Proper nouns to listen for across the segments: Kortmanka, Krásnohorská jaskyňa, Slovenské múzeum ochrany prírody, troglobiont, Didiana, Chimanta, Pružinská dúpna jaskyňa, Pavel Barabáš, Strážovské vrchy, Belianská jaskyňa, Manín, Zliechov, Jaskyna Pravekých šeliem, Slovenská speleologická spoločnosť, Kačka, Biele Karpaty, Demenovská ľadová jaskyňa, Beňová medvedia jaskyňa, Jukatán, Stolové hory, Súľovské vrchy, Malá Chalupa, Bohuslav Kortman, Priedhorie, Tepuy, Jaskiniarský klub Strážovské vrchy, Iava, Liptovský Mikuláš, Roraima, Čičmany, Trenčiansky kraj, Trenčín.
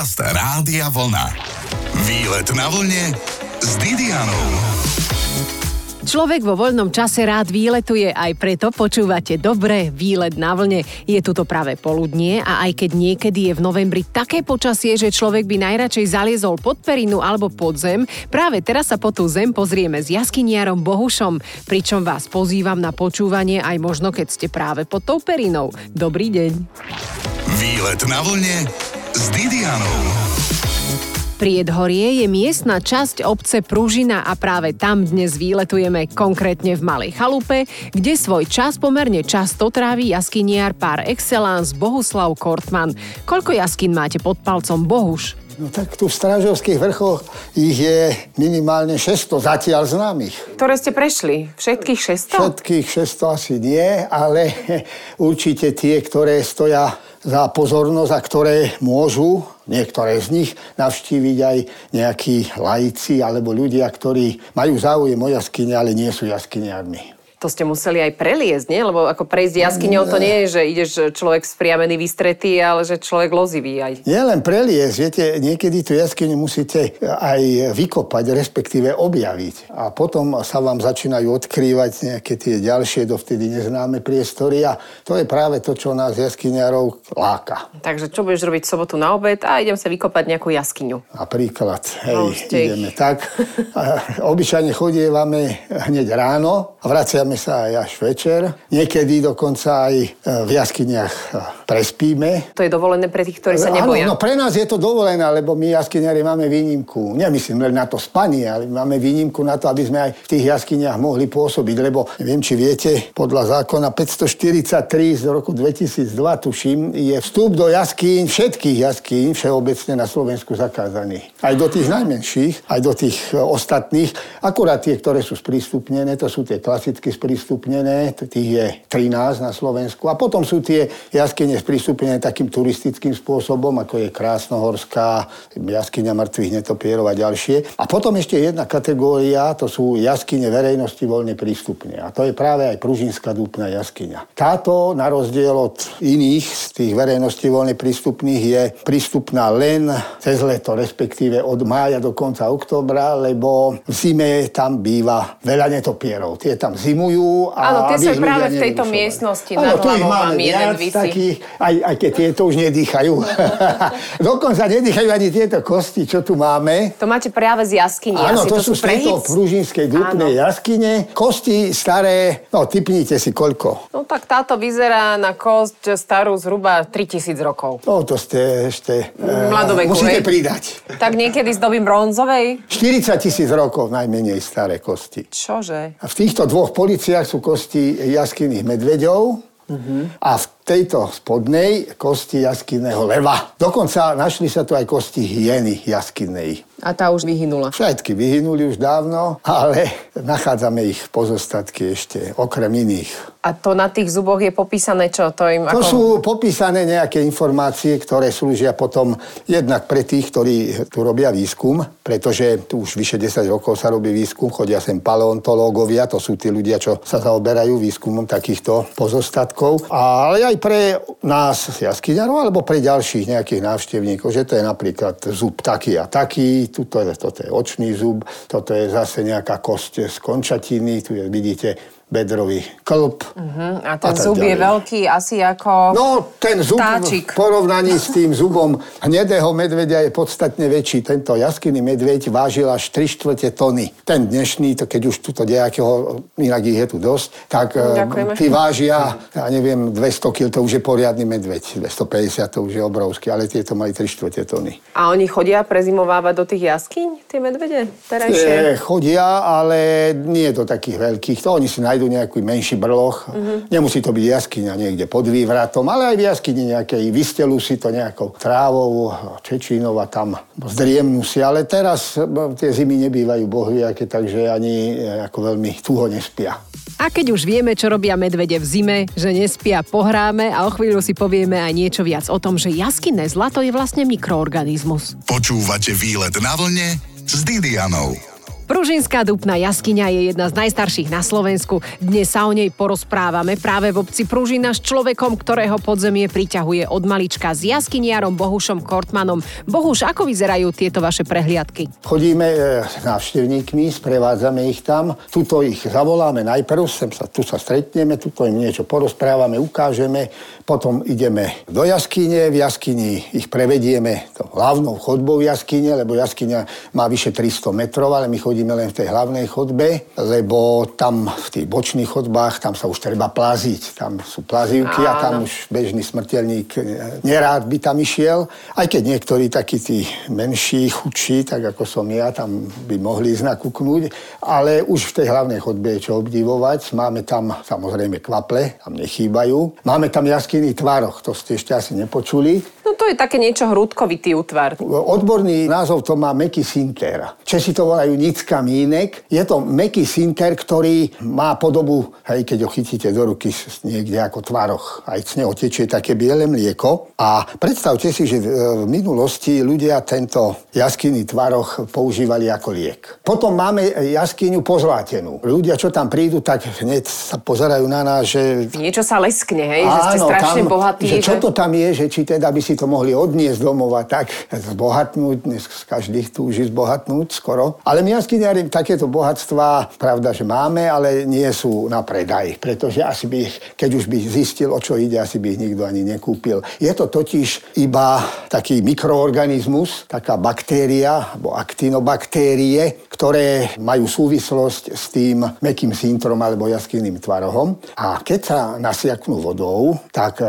Podcast Rádia Vlna. Výlet na vlne s Didianou. Človek vo voľnom čase rád výletuje, aj preto počúvate Dobré, výlet na vlne. Je tuto práve poludnie a aj keď niekedy je v novembri také počasie, že človek by najradšej zaliezol pod perinu alebo pod zem, práve teraz sa po tú zem pozrieme s jaskiniarom Bohušom, pričom vás pozývam na počúvanie aj možno, keď ste práve pod tou perinou. Dobrý deň. Výlet na vlne s Didianou. Priedhorie je miestna časť obce Pružina a práve tam dnes výletujeme, konkrétne v Malej Chalupe, kde svoj čas pomerne často tráví jaskyniar par excellence Bohuslav Kortman. Koľko jaskyn máte pod palcom, Bohuš? No tak tu v Strážovských vrchoch ich je minimálne 600 zatiaľ známych. Ktoré ste prešli? Všetkých 600? Všetkých 600 asi nie, ale určite tie, ktoré stoja za pozornosť a ktoré môžu, niektoré z nich, navštíviť aj nejakí laici alebo ľudia, ktorí majú záujem o jaskyne, ale nie sú jaskyniarmi. To ste museli aj preliezť, nie? Lebo ako prejsť jaskyňou to nie je, že ideš človek spriamený, vystretý, ale že človek lozivý aj. Nie len preliezť, viete, niekedy tú jaskyňu musíte aj vykopať, respektíve objaviť. A potom sa vám začínajú odkrývať nejaké tie ďalšie, dovtedy neznáme priestory a to je práve to, čo nás jaskyňarov láka. Takže čo budeš robiť v sobotu na obed? A idem sa vykopať nejakú jaskyňu. Napríklad, ideme tak. Obyčajne chodievame hneď ráno a vraciame sa aj až večer. Niekedy dokonca aj v jaskyniach prespíme. To je dovolené pre tých, ktorí sa neboja? Áno, no pre nás je to dovolené, lebo my jaskyniari máme výnimku. Nemyslím len na to spanie, ale máme výnimku na to, aby sme aj v tých jaskyniach mohli pôsobiť, lebo neviem, či viete, podľa zákona 543 z roku 2002, tuším, je vstup do jaskýň, všetkých jaskýň, všeobecne na Slovensku zakázaný. Aj do tých najmenších, aj do tých ostatných, akurát tie, ktoré sú sprístupnené, to sú tie klasické sprístupnené, tých je 13 na Slovensku. A potom sú tie jaskyne sprístupnené takým turistickým spôsobom, ako je Krásnohorská, jaskyňa mŕtvych netopierov a ďalšie. A potom ešte jedna kategória, to sú jaskyne verejnosti voľne prístupné. A to je práve aj Pružinská dúpna jaskyňa. Táto, na rozdiel od iných z tých verejnosti voľne prístupných, je prístupná len cez leto, respektíve od mája do konca októbra, lebo v zime tam býva veľa netopierov. Tie tam zimujú. Áno, tie sú práve v tejto miestnosti. Áno, tu ich máme viac takých, aj keď tieto už nedýchajú. Dokonca nedýchajú ani tieto kosti, čo tu máme. To máte práve z jaskyne. Áno, to sú z tejto pružinskej dúpnej jaskyne. Kosti staré, no typnite si koľko. No tak táto vyzerá na kosť starú zhruba 3000 rokov. No to ste ešte mladoveku. Musíte pridať. Tak niekedy z doby bronzovej? 40 000 rokov najmenej staré kosti. Čože? A v týchto dvoch v policiach sú kosti jaskyných medveďov a v tejto spodnej kosti jaskyného leva. Dokonca našli sa tu aj kosti hyeny jaskynej. A tá už vyhynula. Všetky vyhynuli už dávno, ale nachádzame ich pozostatky ešte, okrem iných. A to na tých zuboch je popísané čo? To sú popísané nejaké informácie, ktoré slúžia potom jednak pre tých, ktorí tu robia výskum, pretože tu už vyše 10 rokov sa robí výskum, chodia sem paleontológovia, to sú tí ľudia, čo sa zaoberajú výskumom takýchto pozostatkov, ale aj pre nás jaskyňarov, alebo pre ďalších nejakých návštevníkov, že to je napríklad zub taký a taký, toto je očný zub, toto je zase nejaká kosť z končatiny, tu je, vidíte, bedrový klb. A ten zub je veľký, asi ako vtáčik. V porovnaní s tým zubom hnedého medvedia je podstatne väčší. Tento jaskyný medveď vážil až 3/4 tony. Ten dnešný, to keď už tuto nejakého, inak ich je tu dosť, tak tí vážia, ja neviem, 200 kg, to už je poriadny medveď. 250, to už je obrovský, ale tieto mali 3/4 tony. A oni chodia prezimovávať do tých jaskyň, tie medvede? Chodia, ale nie do takých veľkých. To oni si nejaký menší brloch. Nemusí to byť jaskyňa niekde pod vývratom, ale aj v jaskyni nejakej. Vystelú si to nejakou trávou, čečínou a tam zdriemnú si. Ale teraz tie zimy nebývajú bohviaké, takže ani ako veľmi tuho nespia. A keď už vieme, čo robia medvede v zime, že nespia, pohráme a o chvíľu si povieme aj niečo viac o tom, že jaskyné zlato je vlastne mikroorganizmus. Počúvate Výlet na vlne s Didianou. Pružinská dúpna jaskyňa je jedna z najstarších na Slovensku. Dnes sa o nej porozprávame práve v obci Pružina s človekom, ktorého podzemie priťahuje od malička, s jaskyniarom Bohušom Kortmanom. Bohuš, ako vyzerajú tieto vaše prehliadky? Chodíme s návštevníkmi, sprevádzame ich tam. Tuto ich zavoláme najprv, tu sa stretneme, tuto im niečo porozprávame, ukážeme. Potom ideme do jaskyne, v jaskyni ich prevedieme hlavnou chodbou jaskyne, lebo jaskyňa má vyše 300 metrov, ale my chodíme len v tej hlavnej chodbe, lebo tam v tých bočných chodbách, tam sa už treba plaziť. Tam sú plazivky a tam už bežný smrteľník nerád by tam išiel. Aj keď niektorí takí tí menší, chudší, tak ako som ja, tam by mohli ísť nakúknúť, ale už v tej hlavnej chodbe je čo obdivovať. Máme tam samozrejme kvaple, tam nechýbajú. Máme tam jaskyný tvaroch, to ste ešte asi nepočuli. No to je také niečo hrudkovitý útvar. Odborný názov to má mäkký sinter. Česi to volajú nicka mínek. Je to mäkký sinter, ktorý má podobu, hej, keď ho chytíte do ruky niekde ako tvaroch. Aj z neho tečie také biele mlieko. A predstavte si, že v minulosti ľudia tento jaskyný tvaroch používali ako liek. Potom máme jaskyňu pozlátenú. Ľudia, čo tam prídu, tak hneď sa pozerajú na nás, že... Niečo sa leskne, hej? Áno, že ste strašne bohatí. Že čo to tam je, že či teda by si to mohli odniesť domov a tak zbohatnúť. Dnes každý túži zbohatnúť skoro. Ale my jaskyniari takéto bohatstvá, pravda, že máme, ale nie sú na predaj. Pretože asi by ich, keď už by zistil, o čo ide, asi by ich nikto ani nekúpil. Je to totiž iba taký mikroorganizmus, taká baktéria, alebo aktinobaktérie, ktoré majú súvislosť s tým mäkkým sintrom alebo jaskynným tvarohom. A keď sa nasiaknú vodou, tak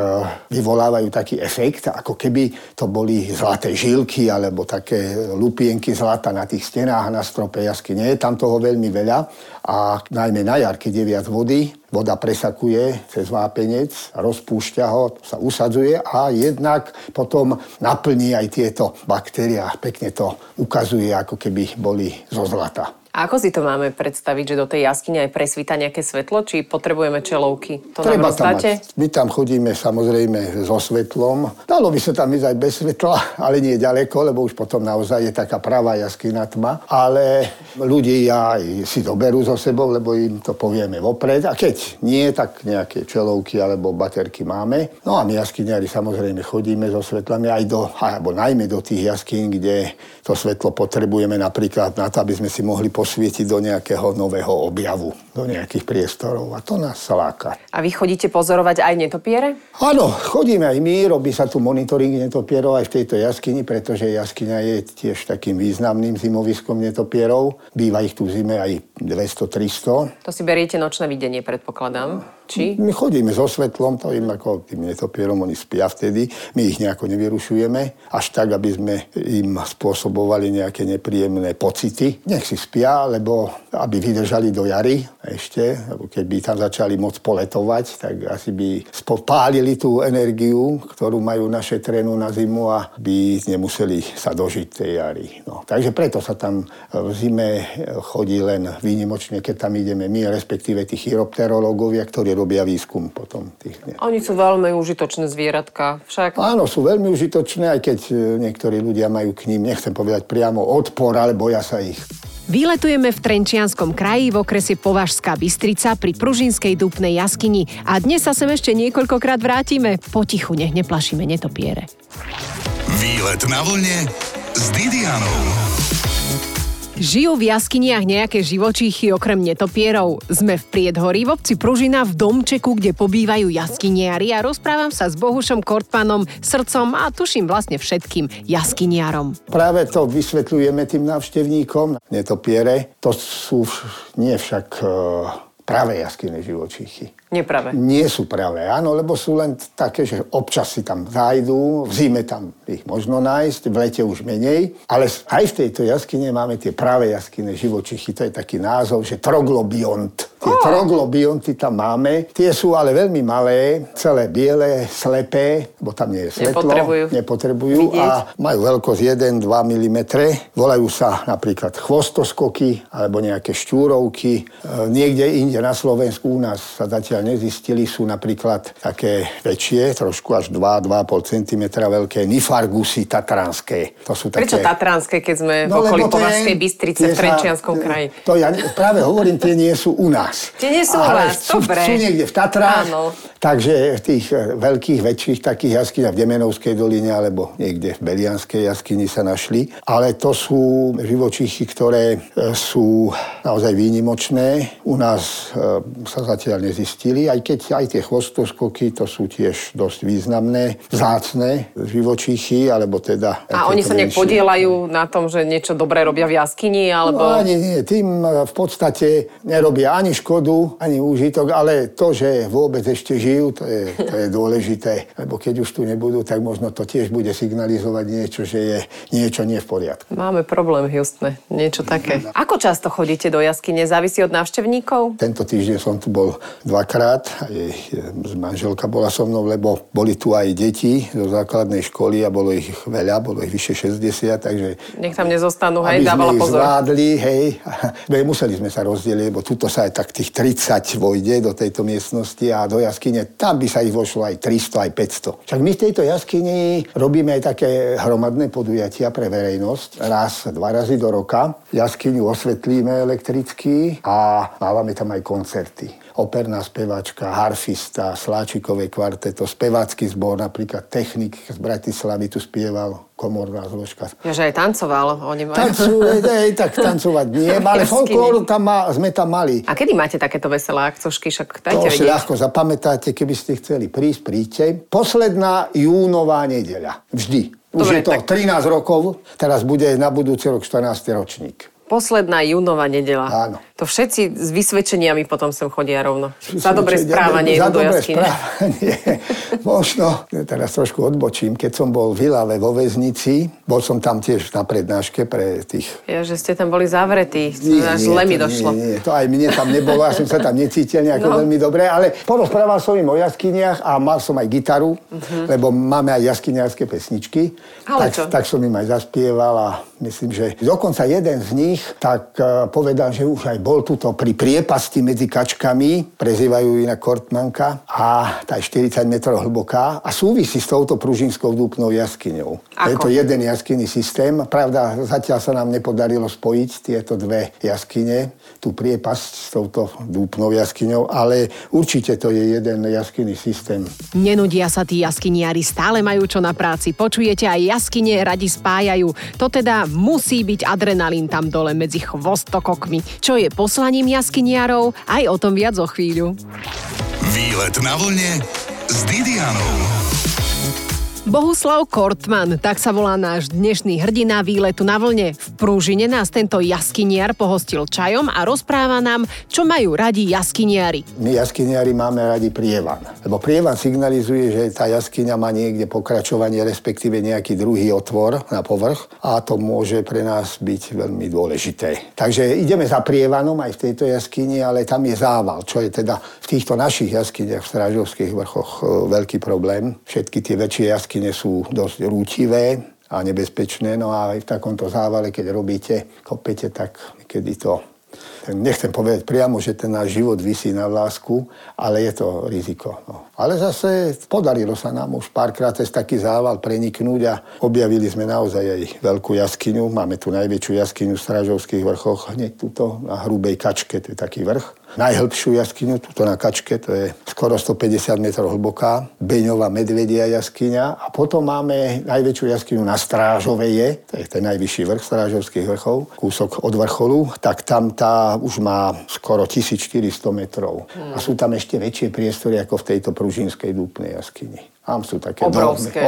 vyvolávajú taký efekt, ako keby to boli zlaté žilky alebo také lupienky zlata na tých stenách na strope jaskyne. Je tam toho veľmi veľa a najmä na jar, keď je viac vody, voda presakuje cez vápenec, rozpúšťa ho, sa usadzuje a jednak potom naplní aj tieto baktéria. Pekne to ukazuje, ako keby boli zo zlata. A ako si to máme predstaviť, že do tej jaskyne aj presvíta nejaké svetlo? Či potrebujeme čelovky? To treba tam mať. My tam chodíme samozrejme so svetlom. Dalo by sa tam ísť aj bez svetla, ale nie ďaleko, lebo už potom naozaj je taká pravá jaskyna tma. Ale ľudia si to berú so sebou, lebo im to povieme vopred. A keď nie, tak nejaké čelovky alebo baterky máme. No a my jaskyniari samozrejme chodíme so svetlami aj alebo najmä do tých jaskyn, kde to svetlo potrebujeme napríklad na to, aby sme si mohli posvietiť do nejakého nového objavu, do nejakých priestorov. A to nás láka. A vy chodíte pozorovať aj netopiere? Áno, chodíme aj my. Robí sa tu monitoring netopierov aj v tejto jaskyni, pretože jaskyňa je tiež takým významným zimoviskom netopierov. Býva ich tu v zime aj 200-300. To si beriete nočné videnie, predpokladám. Či? My chodíme so svetlom, to im ako tým netopierom, oni spia vtedy. My ich nejako nevyrušujeme, až tak, aby sme im spôsobovali nejaké nepríjemné pocity. Nech si spia, lebo aby vydržali do jary ešte, keby tam začali moc poletovať, tak asi by spopálili tú energiu, ktorú majú naše trénu na zimu a by nemuseli sa dožiť tej jary. No, takže preto sa tam v zime chodí len výnimočne, keď tam ideme my, respektíve tí chiropterológovia, ktorí robia výskum potom tých. Oni sú veľmi užitočné zvieratka, však? Áno, sú veľmi užitočné, aj keď niektorí ľudia majú k ním, nechcem povedať priamo odpor, ale boja sa ich. Výletujeme v Trenčianskom kraji v okrese Považská Bystrica pri Pružinskej dúpnej jaskyni a dnes sa sem ešte niekoľkokrát vrátime. Potichu, nech neplašíme netopiere. Výlet na vlne s Didianou. Žijú v jaskyniach nejaké živočíchy okrem netopierov. Sme v Priedhorí v obci Pružina v domčeku, kde pobývajú jaskyniari a rozprávam sa s Bohušom Kortmanom, srdcom a tuším vlastne všetkým jaskyniarom. Práve to vysvetľujeme tým návštevníkom. Netopiere, to sú pravé jaskyne živočíchy. Nepravé. Nie sú pravé, áno, lebo sú len také, že občas si tam zájdú, v zime tam ich možno nájsť, v lete už menej, ale aj v tejto jaskyne máme tie pravé jaskyne živočichy, to je taký názov, že troglobiont. Tie troglobionty tam máme. Tie sú ale veľmi malé, celé biele, slepé, bo tam nie je svetlo. Nepotrebujú. A majú veľkosť 1-2 mm. Volajú sa napríklad chvostoskoky alebo nejaké šťúrovky. Niekde inde na Slovensku, u nás sa zatiaľ nezistili, sú napríklad také väčšie, trošku až 2-2,5 cm veľké nifargusy tatranské. To sú také... Prečo tatranské, keď sme v okolí Považskej Bystrice v Trenčianskom kraji? To ja práve hovorím, tie nie sú u nás. Tie nie sú u nás, dobre. Sú niekde v Tatrách, áno. Takže v tých veľkých, väčších takých jaskyňach v Demenovskej doline alebo niekde v Belianskej jaskyni sa našli. Ale to sú živočíchy, ktoré sú naozaj výnimočné. U nás sa zatiaľ nezistili, aj keď aj tie chvostoskoky, to sú tiež dosť významné, vzácne živočíchy, alebo teda... A oni sa nejak podielajú na tom, že niečo dobré robia v jaskyni, alebo... No, ani nie, tým v podstate nerobia ani škodu, ani úžitok, ale to, že vôbec ešte žijú, to je dôležité, lebo keď už tu nebudú, tak možno to tiež bude signalizovať niečo, že je niečo nie v poriadku. Máme problém, Justne, niečo také. Ako často chodíte do jaskyne? Závisí od návštevníkov? Tento týždeň som tu bol dvakrát, aj manželka bola so mnou, lebo boli tu aj deti zo základnej školy a bolo ich veľa, bolo ich vyše 60, takže... Nech tam nezostanú, hej, dávala pozor. Aby sme ich zvládli, hej, museli sme sa rozdeliť, lebo tuto sa aj tak tých 30 vojde do tejto miestnosti a do jaskyne tam by sa ich vošlo aj 300, aj 500. Však my v tejto jaskyni robíme aj také hromadné podujatia pre verejnosť. Raz, dva razy do roka. Jaskyňu osvetlíme elektricky a máme tam aj koncerty. Operná speváčka, harfista, sláčikové kvarteto, spevácky zbor, napríklad technik z Bratislavy tu spieval. Komorná zložka. Jaže aj tancoval. Oni majú... tak tancovať nie, ale folklóru sme tam mali. A kedy máte takéto veselé akcošky? Však dajte vedieť. To si ľahko zapamätáte, keby ste chceli prísť, príďte. Posledná júnová nedeľa. Vždy. Už dobre, je to tak... 13 rokov, teraz bude na budúci rok 14. ročník. Posledná júnová nedeľa. Áno. To všetci s vysvedčeniami potom sem chodia rovno. Za dobre správanie do jaskyne. Možno, teraz trošku odbočím, keď som bol v Ilave vo väznici, bol som tam tiež na prednáške pre tých... Ja, že ste tam boli zavretí. Nie, to aj mne tam nebolo, ja som sa tam necítil nejako veľmi dobre, ale porozprával som im o jaskyniach a mal som aj gitaru, lebo máme aj jaskyniarske pesničky. Tak som im aj zaspieval a myslím, že dokonca jeden z nich tak povedal, že už aj bol tuto pri priepasti medzi Kačkami, prezývajú inak Kortmanka, a tá je 40 metrov hlboká a súvisí s touto Pružinskou dúpnou jaskyňou. Je to jeden jaskyňový systém. Pravda, zatiaľ sa nám nepodarilo spojiť tieto dve jaskyne, tú priepasť s touto dúpnou jaskyňou, ale určite to je jeden jaskyňový systém. Nenudia sa tí jaskyniari, stále majú čo na práci. Počujete, aj jaskyne radi spájajú. To teda musí byť adrenalín tam dole medzi chvostokokmi. Čo je poslaním jaskyniarov, aj o tom viac o chvíľu. Výlet na vlne s Didianou. Bohuslav Kortman, tak sa volá náš dnešný hrdina výletu na vlne. V Prúžine nás tento jaskyniar pohostil čajom a rozpráva nám, čo majú radi jaskyniari. My jaskyniari máme radi prievan, lebo prievan signalizuje, že tá jaskyňa má niekde pokračovanie, respektíve nejaký druhý otvor na povrch a to môže pre nás byť veľmi dôležité. Takže ideme za prievanom aj v tejto jaskyni, ale tam je zával, čo je teda v týchto našich jaskyniach v Strážovských vrchoch veľký problém. Všetky tie väčšie jaskyne sú dosť rútivé a nebezpečné. No a aj v takomto závale, keď robíte, kopete, tak niekedy to... Nechcem povedať priamo, že ten náš život visí na vlásku, ale je to riziko. No. Ale zase podarilo sa nám už párkrát cez taký zával preniknúť a objavili sme naozaj aj veľkú jaskyňu. Máme tu najväčšiu jaskyňu v Strážovských vrchoch, hneď tuto na Hrubej Kačke, to je taký vrch. Najhlbšiu jaskyňu, tuto na Kačke, to je skoro 150 metrov hlboká, Beňová medvedia jaskyňa. A potom máme najväčšiu jaskyňu na Strážoveje, to je ten najvyšší vrch Strážovských vrchov, kúsok od vrcholu, tak tam tá už má skoro 1400 metrov. A sú tam ešte väčšie priestory ako v tejto Pružinskej dúpnej jaskyni. Tam sú také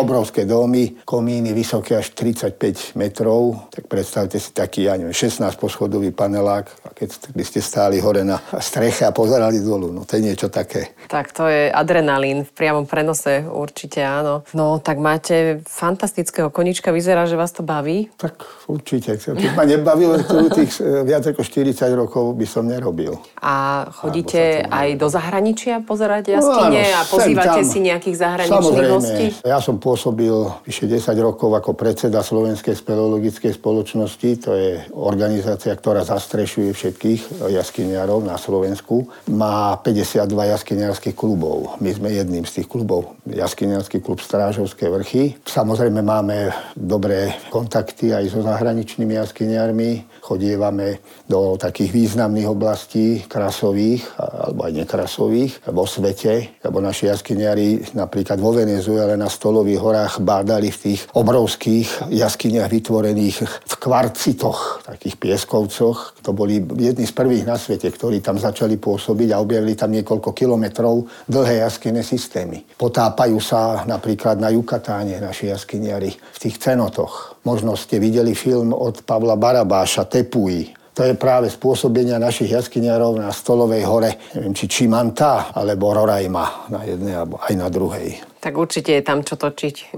obrovské domy, komíny vysoké až 35 metrov. Tak predstavte si taký, 16-poschodový panelák, a keď by ste stáli hore na streche a pozerali dolu. No to je niečo také. Tak to je adrenalín v priamom prenose, určite áno. No tak máte fantastického konička, vyzerá, že vás to baví? Tak určite. Keď ma nebavilo, tých viac ako 40 rokov by som nerobil. A chodíte aj do zahraničia pozerať jaskyne a pozývate si nejakých zahraničných? Samozrejme. Ja som pôsobil vyše 10 rokov ako predseda Slovenskej speleologickej spoločnosti. To je organizácia, ktorá zastrešuje všetkých jaskyniarov na Slovensku. Má 52 jaskyniarských klubov. My sme jedným z tých klubov. Jaskiniarský klub Strážovské vrchy. Samozrejme máme dobré kontakty aj so zahraničnými jaskyniarmi. Chodievame do takých významných oblastí, krasových alebo aj nekrasových vo svete. Lebo naši jaskyniari napríklad vo Venezuele na Stolových horách bádali v tých obrovských jaskyniach vytvorených v kvarcitoch, takých pieskovcoch. To boli jedni z prvých na svete, ktorí tam začali pôsobiť a objavili tam niekoľko kilometrov dlhé jaskyne systémy. Potápajú sa napríklad na Jukatáne naši jaskyniari v tých cenotoch. Možno ste videli film od Pavla Barabáša Tepuy. To je práve spôsobenia našich jaskyniarov na Stolovej hore, neviem, či Chimanta, alebo Roraima na jednej, alebo aj na druhej. Tak určite je tam čo točiť.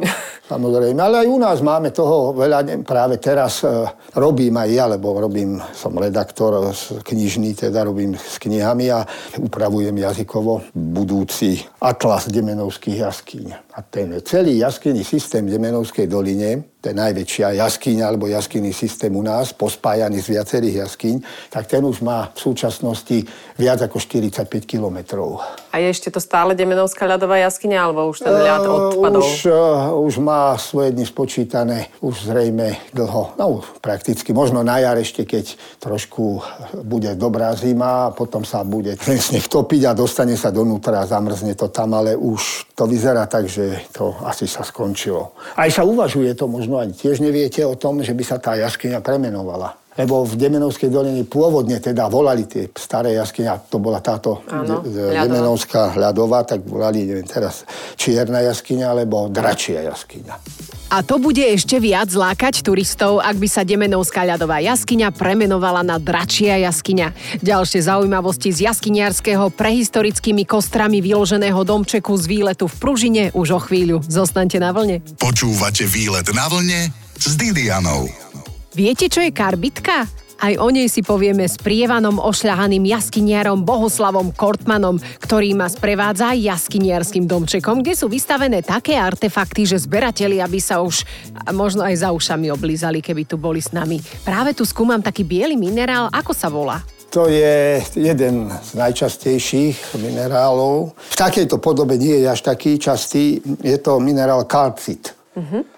Samozrejme, ale aj u nás máme toho veľa. Práve teraz robím aj ja, lebo som redaktor knižný, teda robím s knihami a upravujem jazykovo budúci atlas demenovských jaskýň. A ten celý jaskyňový systém v Demenovskej doline, to je najväčšia jaskyňa alebo jaskyňový systém u nás, pospájaný z viacerých jaskyň, tak ten už má v súčasnosti viac ako 45 kilometrov. A je ešte to stále Demenovská ľadová jaskyňa, alebo už ten ľad odpadol? Už má svoje dni spočítané, už zrejme dlho, no prakticky, možno na jar ešte, keď trošku bude dobrá zima, potom sa bude ten sneh topiť a dostane sa donútra a zamrzne to tam, ale už to vyzerá tak, že to asi sa skončilo. Aj sa uvažuje to možno, ani tiež neviete o tom, že by sa tá jaskyňa premenovala. Lebo v Demenovskej doline pôvodne teda volali tie staré jaskyňa, to bola táto Demenovská ľadová, tak volali, neviem teraz, čierna jaskyňa alebo dračia jaskyňa. A to bude ešte viac lákať turistov, ak by sa Demenovská ľadová jaskyňa premenovala na dračia jaskyňa. Ďalšie zaujímavosti z jaskyniarského prehistorickými kostrami vyloženého domčeku z výletu v Pružine už o chvíľu. Zostaňte na vlne. Počúvate Výlet na vlne s Didianou. Viete, čo je karbitka? Aj o nej si povieme s prievanom ošľahaným jaskyniarom Bohuslavom Kortmanom, ktorý ma sprevádza jaskyniarským domčekom, kde sú vystavené také artefakty, že zberatelia by sa už možno aj za ušami oblízali, keby tu boli s nami. Práve tu skúmam taký biely minerál, ako sa volá? To je jeden z najčastejších minerálov. V takejto podobe nie je až taký častý. Je to minerál kalcit.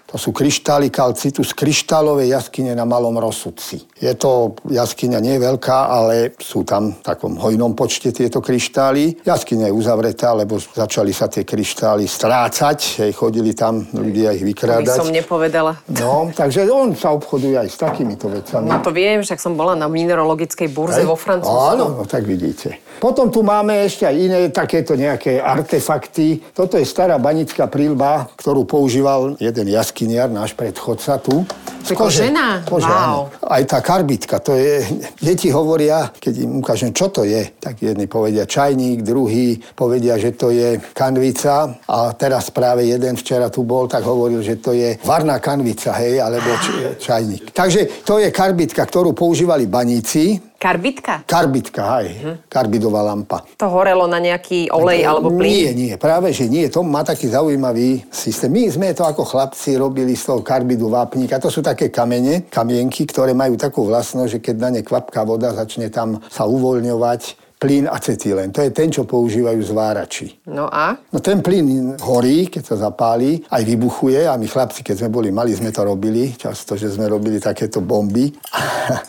To sú kryštály kalcitu z kryštálovej jaskyne na Malom Rosutci. Je to jaskyňa nie veľká, ale sú tam v takom hojnom počte tieto kryštály. Jaskyňa je uzavretá, lebo začali sa tie kryštály strácať. Chodili tam ľudia ich vykrádať. To by som nepovedala. No, takže on sa obchoduje aj s takýmito vecami. No to viem, však som bola na mineralogickej burze vo Francúzsku. Áno, no, tak vidíte. Potom tu máme ešte aj iné takéto nejaké artefakty. Toto je stará banická príľba, ktorú používal jeden jaskyniar, náš predchodca tu. Kožená? Wow. Aj tá karbitka, to je... Deti hovoria, keď im ukážem, čo to je, tak jedni povedia čajník, druhý povedia, že to je kanvica a teraz práve jeden včera tu bol, tak hovoril, že to je varná kanvica, hej, alebo čajník. Takže to je karbitka, ktorú používali baníci. Karbitka? Karbitka, hej. Karbidová lampa. To horelo na nejaký olej alebo plyn? Nie. Práve, že nie. To má taký zaujímavý systém. My sme to ako chlapci robili z toho karbidu vápnika. To sú také kamienky, ktoré majú takú vlastnosť, že keď na ne kvapká voda, začne tam sa uvoľňovať plyn acetylén. To je ten, čo používajú zvárači. No a? No ten plyn horí, keď sa zapáli, aj vybuchuje a my chlapci, keď sme boli mali, sme to robili. Často, že sme robili takéto bomby.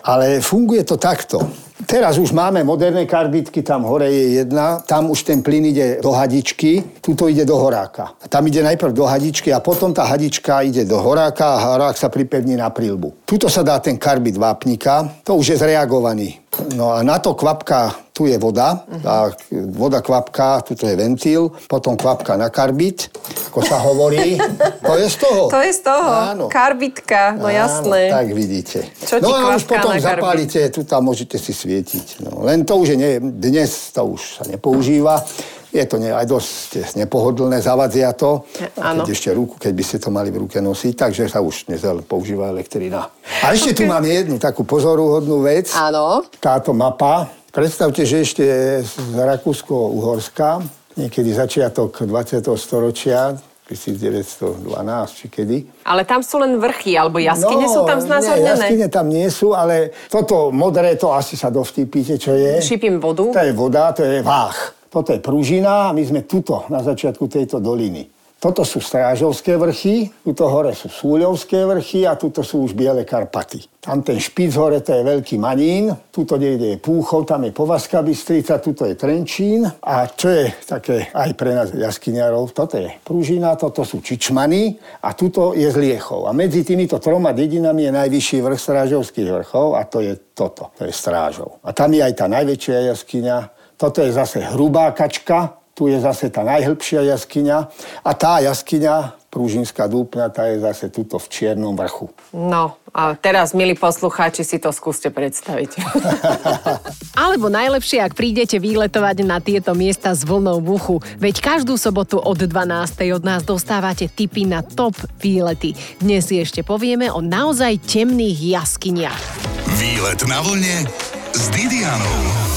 Ale funguje to takto. Teraz už máme moderné karbitky, tam hore je jedna, tam už ten plyn ide do hadičky, tuto ide do horáka. Tam ide najprv do hadičky a potom tá hadička ide do horáka a horák sa pripevní na príľbu. Tuto sa dá ten karbid vápnika, to už je zreagovaný. No a na to kvapka, tu je voda, a voda kvapka, tuto je ventil, potom kvapka na karbit, ako sa hovorí. To je z toho. To je z toho. Áno. Karbitka, no áno, jasné. Tak vidíte. Čo no a už potom zapálite, tu tam môžete si svietiť. No, len to už je, dnes to už sa nepoužíva. Je to aj dosť nepohodlné, zavadzia to. Áno. Keď ešte ruku, keď by ste to mali v ruke nosiť, takže sa už používa elektrina. A ešte tu mám jednu takú pozoruhodnú vec. Áno. Táto mapa. Predstavte, že ešte z Rakúsko-Uhorska, niekedy začiatok 20. storočia, 1912, či kedy. Ale tam sú len vrchy, alebo jaskyne sú tam znázornené? Jaskyne tam nie sú, ale toto modré, to asi sa dovtípite, čo je. Šípim vodu. To je voda, to je váh. Toto je pružina a my sme tuto, na začiatku tejto doliny. Toto sú Strážovské vrchy, tuto hore sú Súľovské vrchy a tuto sú už Biele Karpaty. Tam ten špic hore, to je Veľký Manín, tuto niekde je Púchov, tam je Považská Bystrica, tuto je Trenčín a čo je také aj pre nás jaskyňarov, toto je Pružina, toto sú Čičmany a tuto je Zliechov. A medzi týmito troma dedinami je najvyšší vrch Strážovských vrchov a to je toto, to je Strážov. A tam je aj tá najväčšia jaskyňa. Toto je zase hrubá Kačka, tu je zase tá najhlbšia jaskyňa a tá jaskyňa, Pružinská dúpna, tá je zase tuto v Čiernom vrchu. No, a teraz, milí poslucháči, si to skúste predstaviť. Alebo najlepšie, ak prídete výletovať na tieto miesta s vlnou buchu. Veď každú sobotu od 12. od nás dostávate tipy na top výlety. Dnes si ešte povieme o naozaj temných jaskyniach. Výlet na vlne s Didianou.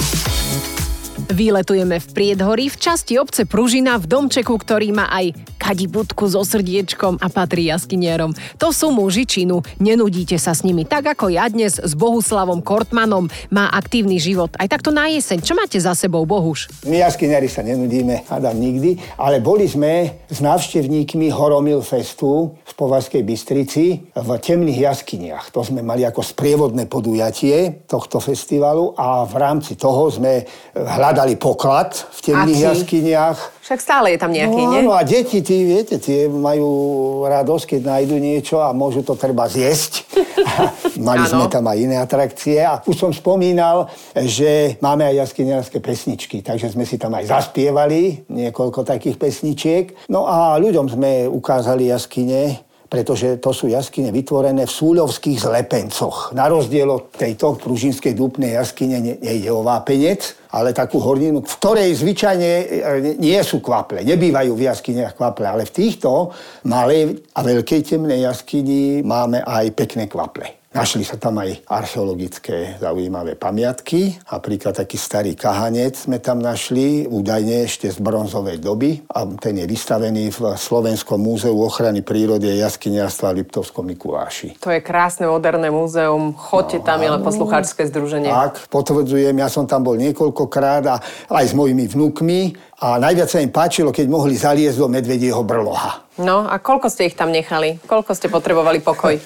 Výletujeme v Priedhorí, v časti obce Pružina, v domčeku, ktorý má aj kadibudku so srdiečkom a patrí jaskyniarom. To sú muži činu, nenudíte sa s nimi. Tak ako ja dnes s Bohuslavom Kortmanom, má aktívny život. Aj takto na jeseň. Čo máte za sebou, Bohuš? My jaskyniari sa nenudíme, hádam nikdy, ale boli sme s návštevníkmi Horomil festu v Považskej Bystrici v temných jaskyniach. To sme mali ako sprievodné podujatie tohto festivalu a v rámci toho sme hľadali poklad v temných jaskyniach. Však stále je tam nejaký, nie? No áno, a deti, tí, viete, tie majú radosť, keď nájdu niečo a môžu to treba zjesť. Mali sme tam aj iné atrakcie a už som spomínal, že máme aj jaskyniarske pesničky, takže sme si tam aj zaspievali niekoľko takých pesničiek. No a ľuďom sme ukázali jaskyne, pretože to sú jaskyne vytvorené v súľovských zlepencoch. Na rozdiel od tejto pružinskej dúpnej jaskyne nejde o vápenec, ale takú horninu, v ktorej zvyčajne nie sú kvaple. Nebývajú v jaskyniach kvaple, ale v týchto malej a veľkej temnej jaskyni máme aj pekné kvaple. Našli sa tam aj archeologické zaujímavé pamiatky. Napríklad taký starý kahanec sme tam našli, údajne ešte z bronzovej doby. A ten je vystavený v Slovenskom múzeu ochrany prírody a jaskyniarstva v Liptovskom Mikuláši. To je krásne moderné múzeum. Chodte tam, je len poslucháčske združenie. Tak, potvrdzujem, ja som tam bol niekoľkokrát a aj s mojimi vnukmi. A najviac sa im páčilo, keď mohli zaliesť do medvedieho brloha. No a koľko ste ich tam nechali? Koľko ste potrebovali pokoj?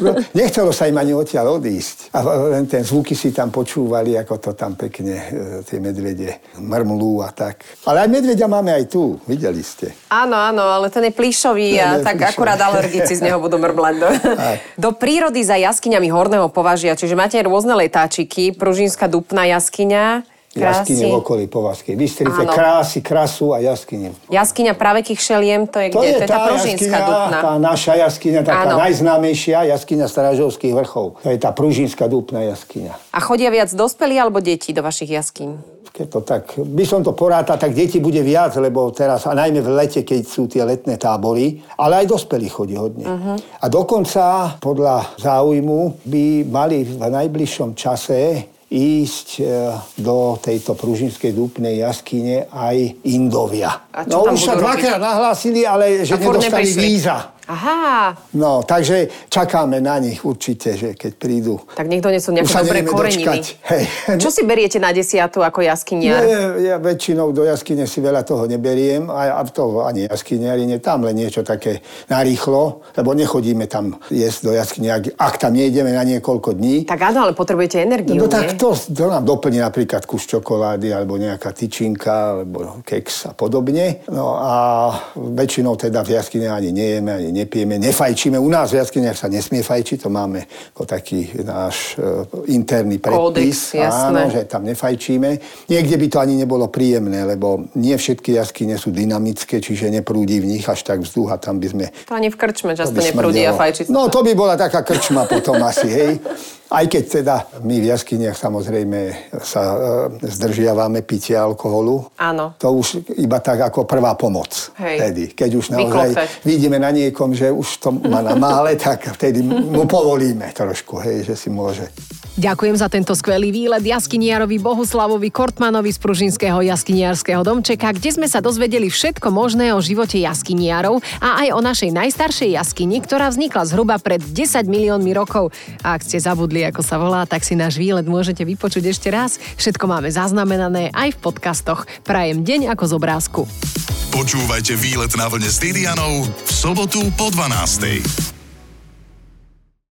No, nechcelo sa im ani odtiaľ odísť. A len ten zvuky si tam počúvali, ako to tam pekne tie medvede mrmlú a tak. Ale aj medvedia máme aj tu, videli ste. Áno, áno, ale ten je plíšový a tak plíšový. Akurát alergici z neho budú mrmlať. Do prírody za jaskyňami Horného považia, čiže máte aj rôzne letáčiky, Pružinská dúpna jaskyňa, jaskyne v okolí Považskej Bystrice, krasu a jaskyne. Jaskyňa pravekých šeliem, to je kde? To je tá Pružinská dúpna. Tá naša jaskyňa, taká najznámejšia jaskyňa Strážovských vrchov. To je tá Pružinská dúpna jaskyňa. A chodia viac dospelí alebo deti do vašich jaskyň? Keď to tak, by som to porátal, tak deti bude viac, lebo teraz, a najmä v lete, keď sú tie letné tábory, ale aj dospelí chodí hodne. A dokonca, podľa záujmu, by mali v najbližšom čase ísť do tejto pružinskej dúpnej jaskyne aj Indovia. No už sa dvakrát nahlásili, ale že nedostali víza. Aha. No, takže čakáme na nich určite, že keď prídu. Tak niekto nie sú nejaké dobre koreniny. Čo si beriete na desiatu ako jaskyniar? Ja väčšinou do jaskyne si veľa toho neberiem. A to ani jaskyniarine. Tam len niečo také narýchlo. Lebo nechodíme tam jesť do jaskyne, ak tam nejdeme na niekoľko dní. Tak áno, ale potrebujete energiu, nie? No tak to nám doplní napríklad kus čokolády, alebo nejaká tyčinka, alebo keks a podobne. No a väčšinou teda v jaskyne ani nejeme, ani nepijeme, nefajčíme. U nás v jaskyniach sa nesmie fajčiť, to máme ako taký náš interný predpis. Kódex, jasné. Áno, že tam nefajčíme. Niekde by to ani nebolo príjemné, lebo nie všetky jaskyne sú dynamické, čiže neprúdi v nich až tak vzduch a tam by sme... To ani v krčme často neprúdi a fajčiť. No to by bola taká krčma potom asi, hej. Aj keď teda my v jaskyniach samozrejme sa zdržiavame pitia alkoholu. Áno. To už iba tak ako prvá pomoc. Hej. Tedy, keď už naozaj vidíme na niekom, že už to má na mále, tak vtedy mu povolíme trošku, hej, že si môže. Ďakujem za tento skvelý výlet jaskyniarovi Bohuslavovi Kortmanovi z Pružinského jaskyniarského domčeka, kde sme sa dozvedeli všetko možné o živote jaskyniarov a aj o našej najstaršej jaskyni, ktorá vznikla zhruba pred 10 miliónmi rokov. A ak ste zabudli, ako sa volá, tak si náš výlet môžete vypočuť ešte raz. Všetko máme zaznamenané aj v podcastoch. Prajem deň ako z obrázku. Počúvajte Výlet na vlne s Didianou v sobotu po 12:00.